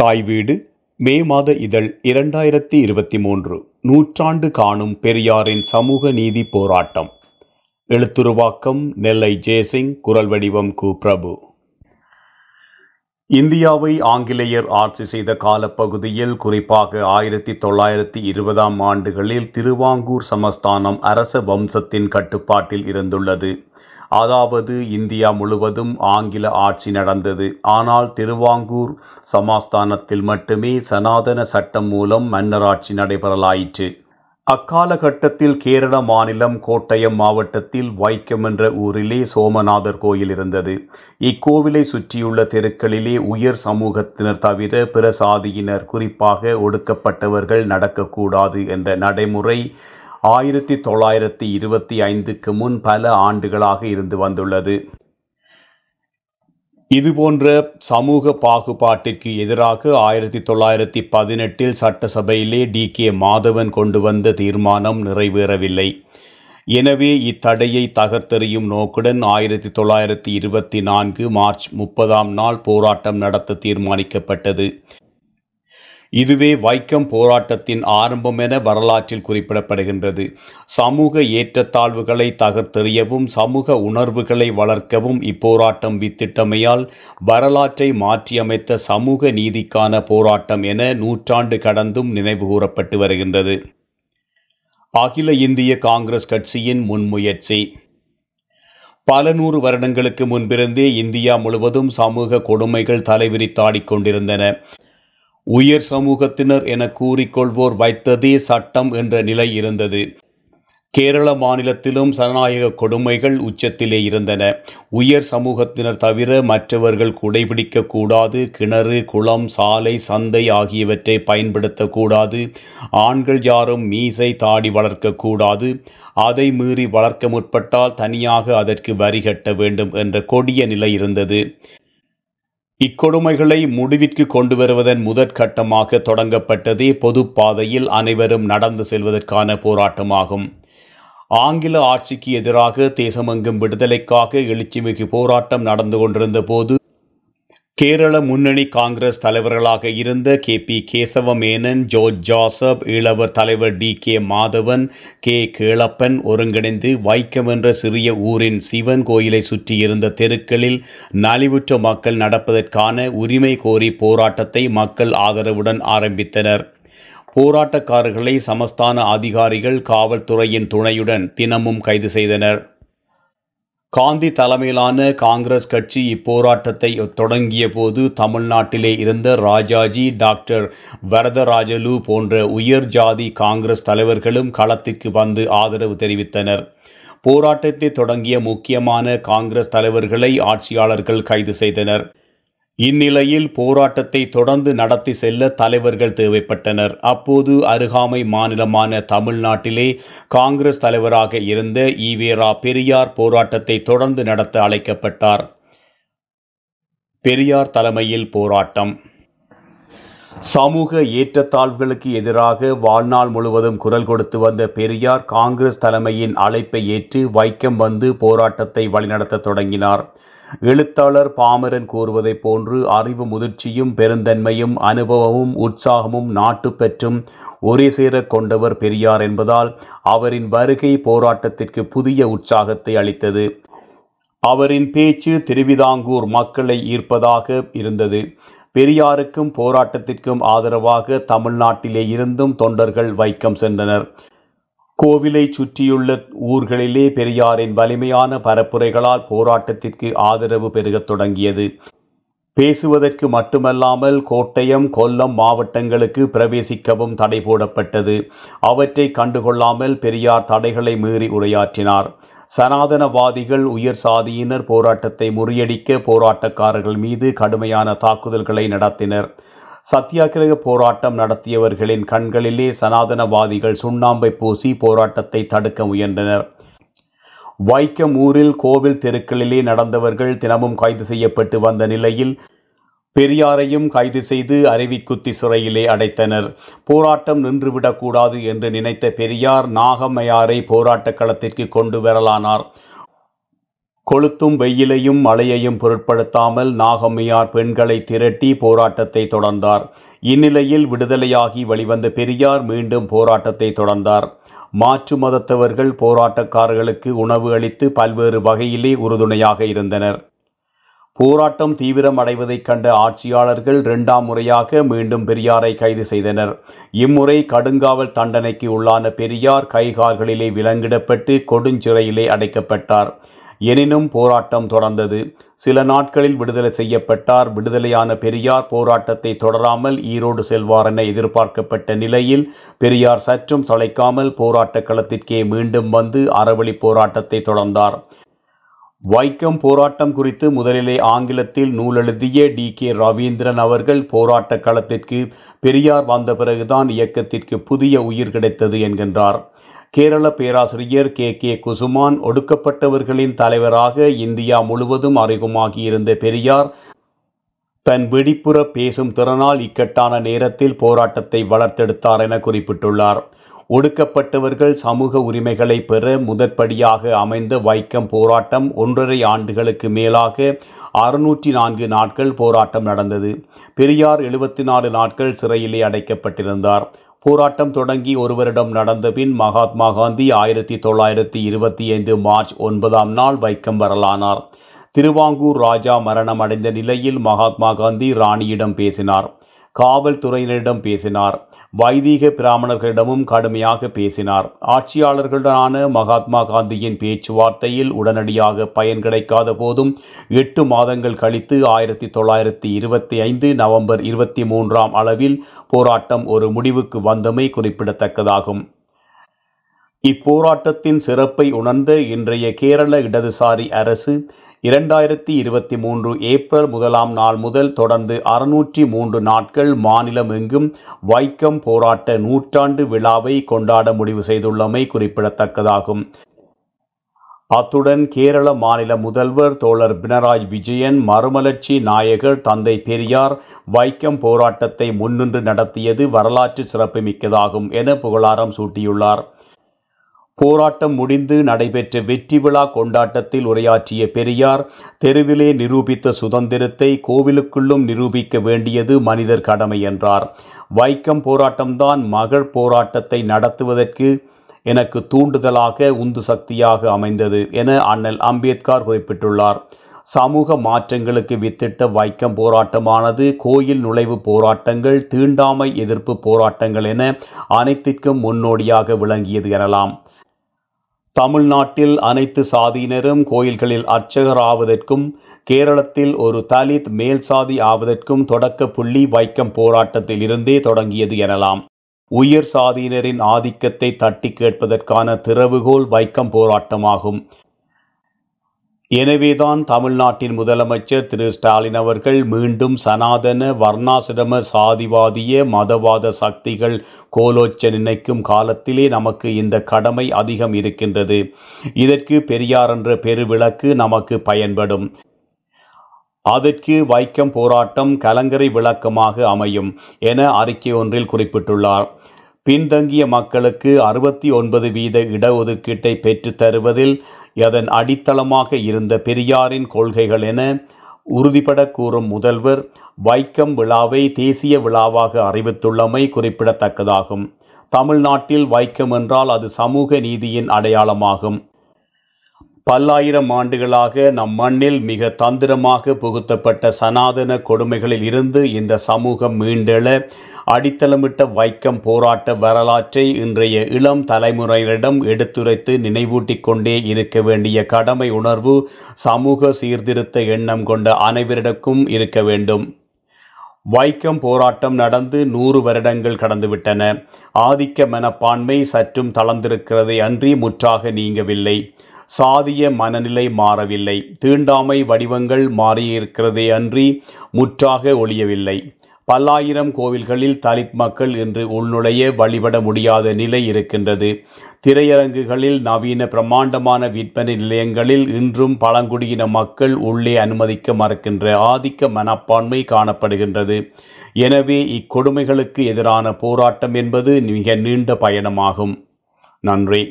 தாய் வீடு மே மாத இதழ் 2023 100 ஆண்டு காணும் பெரியாரின் சமூக நீதி போராட்டம். எழுத்துருவாக்கம் நெல்லை ஜெயசிங், குரல் வடிவம் கு பிரபு. இந்தியாவை ஆங்கிலேயர் ஆட்சி செய்த காலப்பகுதியில், குறிப்பாக 1920ஆம் ஆண்டுகளில் திருவாங்கூர் சமஸ்தானம் அரச வம்சத்தின் கட்டுப்பாட்டில் இருந்துள்ளது. அதாவது இந்தியா முழுவதும் ஆங்கில ஆட்சி நடந்தது. ஆனால் திருவாங்கூர் சமஸ்தானத்தில் மட்டுமே சனாதன சட்டம் மூலம் மன்னராட்சி நடைபெறலாயிற்று. அக்காலகட்டத்தில் கேரள மாநிலம் கோட்டயம் மாவட்டத்தில் வைக்கம் என்ற ஊரிலே சோமநாதர் கோயில் இருந்தது. இக்கோவிலை சுற்றியுள்ள தெருக்களிலே உயர் சமூகத்தினர் தவிர பிற சாதியினர், குறிப்பாக ஒடுக்கப்பட்டவர்கள் நடக்கக்கூடாது என்ற நடைமுறை 1925க்கு முன் பல ஆண்டுகளாக இருந்து வந்துள்ளது. இதுபோன்ற சமூக பாகுபாட்டிற்கு எதிராக 1918 சட்டசபையிலே டி கே மாதவன் கொண்டு வந்த தீர்மானம் நிறைவேறவில்லை. எனவே இத்தடையை தகர்த்தெறியும் நோக்குடன் 1924 மார்ச் 30ஆம் நாள் போராட்டம் நடத்த தீர்மானிக்கப்பட்டது. இதுவே வைக்கம் போராட்டத்தின் ஆரம்பம் என வரலாற்றில் குறிப்பிடப்படுகின்றது. சமூக ஏற்றத்தாழ்வுகளை தகர்த்தெறியவும் சமூக உணர்வுகளை வளர்க்கவும் இப்போராட்டம் வித்திட்டமையால் வரலாற்றை மாற்றியமைத்த சமூக நீதிக்கான போராட்டம் என 100 ஆண்டு கடந்தும் நினைவு கூறப்பட்டு வருகின்றது. அகில இந்திய காங்கிரஸ் கட்சியின் முன்முயற்சி. பல நூறு வருடங்களுக்கு முன்பிருந்தே இந்தியா முழுவதும் சமூக கொடுமைகள் தலைவிரித்தாடிக்கொண்டிருந்தன. உயர் சமூகத்தினர் என கூறிக்கொள்வோர் வைத்ததே சட்டம் என்ற நிலை இருந்தது. கேரள மாநிலத்திலும் சனநாயக கொடுமைகள் உச்சத்திலே இருந்தன. உயர் சமூகத்தினர் தவிர மற்றவர்கள் குடைபிடிக்கக்கூடாது, கிணறு, குளம், சாலை, சந்தை ஆகியவற்றை பயன்படுத்தக்கூடாது, ஆண்கள் யாரும் மீசை தாடி வளர்க்கக்கூடாது, அதை மீறி வளர்க்க முற்பட்டால் தனியாக அதற்கு வரி கட்ட வேண்டும் என்ற கொடிய நிலை இருந்தது. இக்கொடுமைகளை முடிவிற்கு கொண்டு வருவதன் முதற்கட்டமாக தொடங்கப்பட்டதே பொதுப்பாதையில் அனைவரும் நடந்து செல்வதற்கான போராட்டமாகும். ஆங்கில ஆட்சிக்கு எதிராக தேசமெங்கும் விடுதலைக்காக எழுச்சிமிகு போராட்டம் நடந்து கொண்டிருந்த போது கேரள முன்னணி காங்கிரஸ் தலைவர்களாக இருந்த கே பி கேசவ மேனன், ஜோர்ஜ் ஜோசப், இளவர் தலைவர் T K Madhavan, K Kelappan ஒருங்கிணைந்து வைக்கம் என்ற சிறிய ஊரின் சிவன் கோயிலை சுற்றியிருந்த தெருக்களில் நலிவுற்ற மக்கள் நடப்பதற்கான உரிமை கோரி போராட்டத்தை மக்கள் ஆதரவுடன் ஆரம்பித்தனர். போராட்டக்காரர்களை சமஸ்தான அதிகாரிகள் காவல்துறையின் துணையுடன் தினமும் கைது செய்தனர். காந்தி தலைமையிலான காங்கிரஸ் கட்சி இப்போராட்டத்தை தொடங்கிய போது தமிழ்நாட்டிலே இருந்த ராஜாஜி, டாக்டர் வரதராஜலு போன்ற உயர் ஜாதி காங்கிரஸ் தலைவர்களும் களத்திற்கு வந்து ஆதரவு தெரிவித்தனர். போராட்டத்தை தொடங்கிய முக்கியமான காங்கிரஸ் தலைவர்களை ஆட்சியாளர்கள் கைது செய்தனர். இந்நிலையில் போராட்டத்தை தொடர்ந்து நடத்தி செல்ல தலைவர்கள் தேவைப்பட்டனர். அப்போது அருகாமை மாநிலமான தமிழ்நாட்டிலே காங்கிரஸ் தலைவராக இருந்த ஈ.வே.ரா பெரியார் போராட்டத்தை தொடர்ந்து நடத்த அழைக்கப்பட்டார். பெரியார் தலைமையில் போராட்டம். சமூக ஏற்றத்தாழ்வுகளுக்கு எதிராக வாழ்நாள் முழுவதும் குரல் கொடுத்து வந்த பெரியார் காங்கிரஸ் தலைமையின் அழைப்பை ஏற்று வைக்கம் வந்து போராட்டத்தை வழிநடத்த தொடங்கினார். எழுத்தாளர் பாமரன் கூறுவதைப் போன்று அறிவு முதிர்ச்சியும் பெருந்தன்மையும் அனுபவமும் உற்சாகமும் நாட்டுப்பற்றும் ஒரே சேர கொண்டவர் பெரியார் என்பதால் அவரின் வருகை போராட்டத்திற்கு புதிய உற்சாகத்தை அளித்தது. அவரின் பேச்சு திருவிதாங்கூர் மக்களை ஈர்ப்பதாக இருந்தது. பெரியாருக்கும் போராட்டத்திற்கும் ஆதரவாக தமிழ்நாட்டிலே இருந்தும் தொண்டர்கள் வைக்கம் சென்றனர். கோவிலை சுற்றியுள்ள ஊர்களிலே பெரியாரின் வலிமையான பரப்புரைகளால் போராட்டத்திற்கு ஆதரவு பெருகத் தொடங்கியது. பேசுவதற்கு மட்டுமல்லாமல் கோட்டயம், கொல்லம் மாவட்டங்களுக்கு பிரவேசிக்கவும் தடை போடப்பட்டது. அவற்றை கண்டுகொள்ளாமல் பெரியார் தடைகளை மீறி உரையாற்றினார். சனாதனவாதிகள், உயர் சாதியினர் போராட்டத்தை முறியடிக்க போராட்டக்காரர்கள் மீது கடுமையான தாக்குதல்களை நடத்தினர். சத்தியாகிரக போராட்டம் நடத்தியவர்களின் கண்களிலே சனாதனவாதிகள் சுண்ணாம்பை பூசி போராட்டத்தை தடுக்க முயன்றனர். வைக்கம் ஊரில் கோவில் தெருக்களிலே நடந்தவர்கள் தினமும் கைது செய்யப்பட்டு வந்த நிலையில் பெரியாரையும் கைது செய்து அருவிக்குத்தி சிறையிலே அடைத்தனர். போராட்டம் நின்றுவிடக்கூடாது என்று நினைத்த பெரியார் நாகம்மையாரை போராட்டக் களத்திற்கு கொண்டு வரலானார். கொளுத்தும் வெயிலையும் மழையையும் பொருட்படுத்தாமல் நாகம்மையார் பெண்களை திரட்டி போராட்டத்தை தொடர்ந்தார். இந்நிலையில் விடுதலையாகி வெளிவந்த பெரியார் மீண்டும் போராட்டத்தை தொடர்ந்தார். மாற்று மதத்தவர்கள் போராட்டக்காரர்களுக்கு உணவு அளித்து பல்வேறு வகையிலே உறுதுணையாக இருந்தனர். போராட்டம் தீவிரமடைவதைக் கண்ட ஆட்சியாளர்கள் இரண்டாம் முறையாக மீண்டும் பெரியாரை கைது செய்தனர். இம்முறை கடுங்காவல் தண்டனைக்கு உள்ளான பெரியார் கைகால்களிலே விலங்கிடப்பட்டு கொடுஞ்சிறையிலே அடைக்கப்பட்டார். எனினும் போராட்டம் தொடர்ந்தது. சில நாட்களில் விடுதலை செய்யப்பட்டார். விடுதலையான பெரியார் போராட்டத்தை தொடராமல் ஈரோடு செல்வார் என எதிர்பார்க்கப்பட்ட நிலையில் பெரியார் சற்றும் சளைக்காமல் போராட்ட களத்திற்கே மீண்டும் வந்து அறவழி போராட்டத்தை தொடர்ந்தார். வைக்கம் போராட்டம் குறித்து முதலிலே ஆங்கிலத்தில் நூலெழுதிய டி.கே. ரவீந்திரன் அவர்கள் போராட்ட களத்திற்கு பெரியார் வந்த பிறகுதான் இயக்கத்திற்கு புதிய உயிர் கிடைத்தது என்கின்றார். கேரள பேராசிரியர் கே. குசுமான் ஒடுக்கப்பட்டவர்களின் தலைவராக இந்தியா முழுவதும் அறிமுகமாகியிருந்த பெரியார் தன் விழிப்புற பேசும் திறனால் இக்கட்டான நேரத்தில் போராட்டத்தை வளர்த்தெடுத்தார் என குறிப்பிட்டுள்ளார். ஒடுக்கப்பட்டவர்கள் சமூக உரிமைகளை பெற முதற்படியாக அமைந்த வைக்கம் போராட்டம் 1.5 ஆண்டுகளுக்கு மேலாக 604 நாட்கள் போராட்டம் நடந்தது. பெரியார் 74 நாட்கள் சிறையிலே அடைக்கப்பட்டிருந்தார். போராட்டம் தொடங்கி ஒரு வருடம் நடந்த பின் மகாத்மா காந்தி 1925 மார்ச் 9ஆம் நாள் வைக்கம் வரலானார். திருவாங்கூர் ராஜா மரணம் அடைந்த நிலையில் மகாத்மா காந்தி ராணியிடம் பேசினார், காவல்துறையினரிடம் பேசினார், வைதீக பிராமணர்களிடமும் கடுமையாக பேசினார். ஆட்சியாளர்களுடனான மகாத்மா காந்தியின் பேச்சுவார்த்தையில் உடனடியாக பயன் கிடைக்காத போதும் 8 மாதங்கள் கழித்து 1925 நவம்பர் 23ஆம் அளவில் போராட்டம் ஒரு முடிவுக்கு வந்தமை குறிப்பிடத்தக்கதாகும். இப்போராட்டத்தின் சிறப்பை உணர்ந்த இன்றைய கேரள இடதுசாரி அரசு 2023 ஏப்ரல் 1ஆம் நாள் முதல் தொடர்ந்து 603 நாட்கள் மாநிலம் எங்கும் வைக்கம் போராட்ட 100ஆண்டு விழாவை கொண்டாட முடிவு செய்துள்ளமை குறிப்பிடத்தக்கதாகும். அத்துடன் கேரள மாநில முதல்வர் தோழர் பினராயி விஜயன், மறுமலர்ச்சி நாயகர் தந்தை பெரியார் வைக்கம் போராட்டத்தை முன்னின்று நடத்தியது வரலாற்று சிறப்புமிக்கதாகும் என புகழாரம் சூட்டியுள்ளார். போராட்டம் முடிந்து நடைபெற்ற வெற்றி விழா கொண்டாட்டத்தில் உரையாற்றிய பெரியார், தெருவிலே நிரூபித்த சுதந்திரத்தை கோவிலுக்குள்ளும் நிரூபிக்க வேண்டியது மனிதர் கடமை என்றார். வைக்கம் போராட்டம்தான் மகள் போராட்டத்தை நடத்துவதற்கு எனக்கு தூண்டுதலாக உந்து சக்தியாக அமைந்தது என அண்ணல் அம்பேத்கர் குறிப்பிட்டுள்ளார். சமூக மாற்றங்களுக்கு வித்திட்ட வைக்கம் போராட்டமானது கோயில் நுழைவு போராட்டங்கள், தீண்டாமை எதிர்ப்பு போராட்டங்கள் என அனைத்திற்கும் முன்னோடியாக விளங்கியது எனலாம். தமிழ்நாட்டில் அனைத்து சாதியினரும் கோயில்களில் அர்ச்சகராவதற்கும் கேரளத்தில் ஒரு தலித் மேல் சாதி ஆவதற்கும் தொடக்க புள்ளி வைக்கம் போராட்டத்தில் இருந்தே தொடங்கியது எனலாம். உயர் சாதியினரின் ஆதிக்கத்தை தட்டி கேட்பதற்கான திறவுகோல் வைக்கம் போராட்டமாகும். எனவேதான் தமிழ்நாட்டின் முதலமைச்சர் திரு ஸ்டாலின் அவர்கள் மீண்டும் சனாதன வர்ணாசிரம சாதிவாதிய மதவாத சக்திகள் கோலோச்ச நினைக்கும் காலத்திலே நமக்கு இந்த கடமை அதிகம் இருக்கின்றது. இதற்கு பெரியார் என்ற பெருவிளக்கு நமக்கு பயன்படும். அதற்கு வைக்கம் போராட்டம் கலங்கரை விளக்கமாக அமையும் என அறிக்கை ஒன்றில் குறிப்பிட்டுள்ளார். பின்தங்கிய மக்களுக்கு 69% இடஒதுக்கீட்டை பெற்றுத் தருவதில் அதன் அடித்தளமாக இருந்த பெரியாரின் கொள்கைகள் என உறுதிபட கூறும் முதல்வர் வைக்கம் விழாவை தேசிய விழாவாக அறிவித்துள்ளமை குறிப்பிடத்தக்கதாகும். தமிழ்நாட்டில் வைக்கம் என்றால் அது சமூக நீதியின் அடையாளமாகும். பல்லாயிரம் ஆண்டுகளாக நம் மண்ணில் மிக தந்திரமாக புகுத்தப்பட்ட சனாதன கொடுமைகளில் இருந்து இந்த சமூகம் மீண்டெழ அடித்தளமிட்ட வைக்கம் போராட்ட வரலாற்றை இன்றைய இளம் தலைமுறையினரிடம் எடுத்துரைத்து நினைவூட்டிக் கொண்டே இருக்க வேண்டிய கடமை உணர்வு சமூக சீர்திருத்த எண்ணம் கொண்ட அனைவரிடமும் இருக்க வேண்டும். வைக்கம் போராட்டம் நடந்து 100 வருடங்கள் கடந்துவிட்டன. ஆதிக்க மனப்பான்மை சற்றும் தளர்ந்திருக்கிறதை அன்றி முற்றாக நீங்கவில்லை. சாதிய மனநிலை மாறவில்லை. தீண்டாமை வடிவங்கள் மாறியிருக்கிறதே அன்றி முற்றாக ஒழியவில்லை. பல்லாயிரம் கோவில்களில் தலித் மக்கள் இன்று உள்நுழைய வழிபட முடியாத நிலை இருக்கின்றது. திரையரங்குகளில், நவீன பிரமாண்டமான விற்பனை நிலையங்களில் இன்றும் பழங்குடியின மக்கள் உள்ளே அனுமதிக்க மறுக்கின்ற ஆதிக்க மனப்பான்மை காணப்படுகின்றது. எனவே இக்கொடுமைகளுக்கு எதிரான போராட்டம் என்பது மிக நீண்ட பயணமாகும். நன்றி.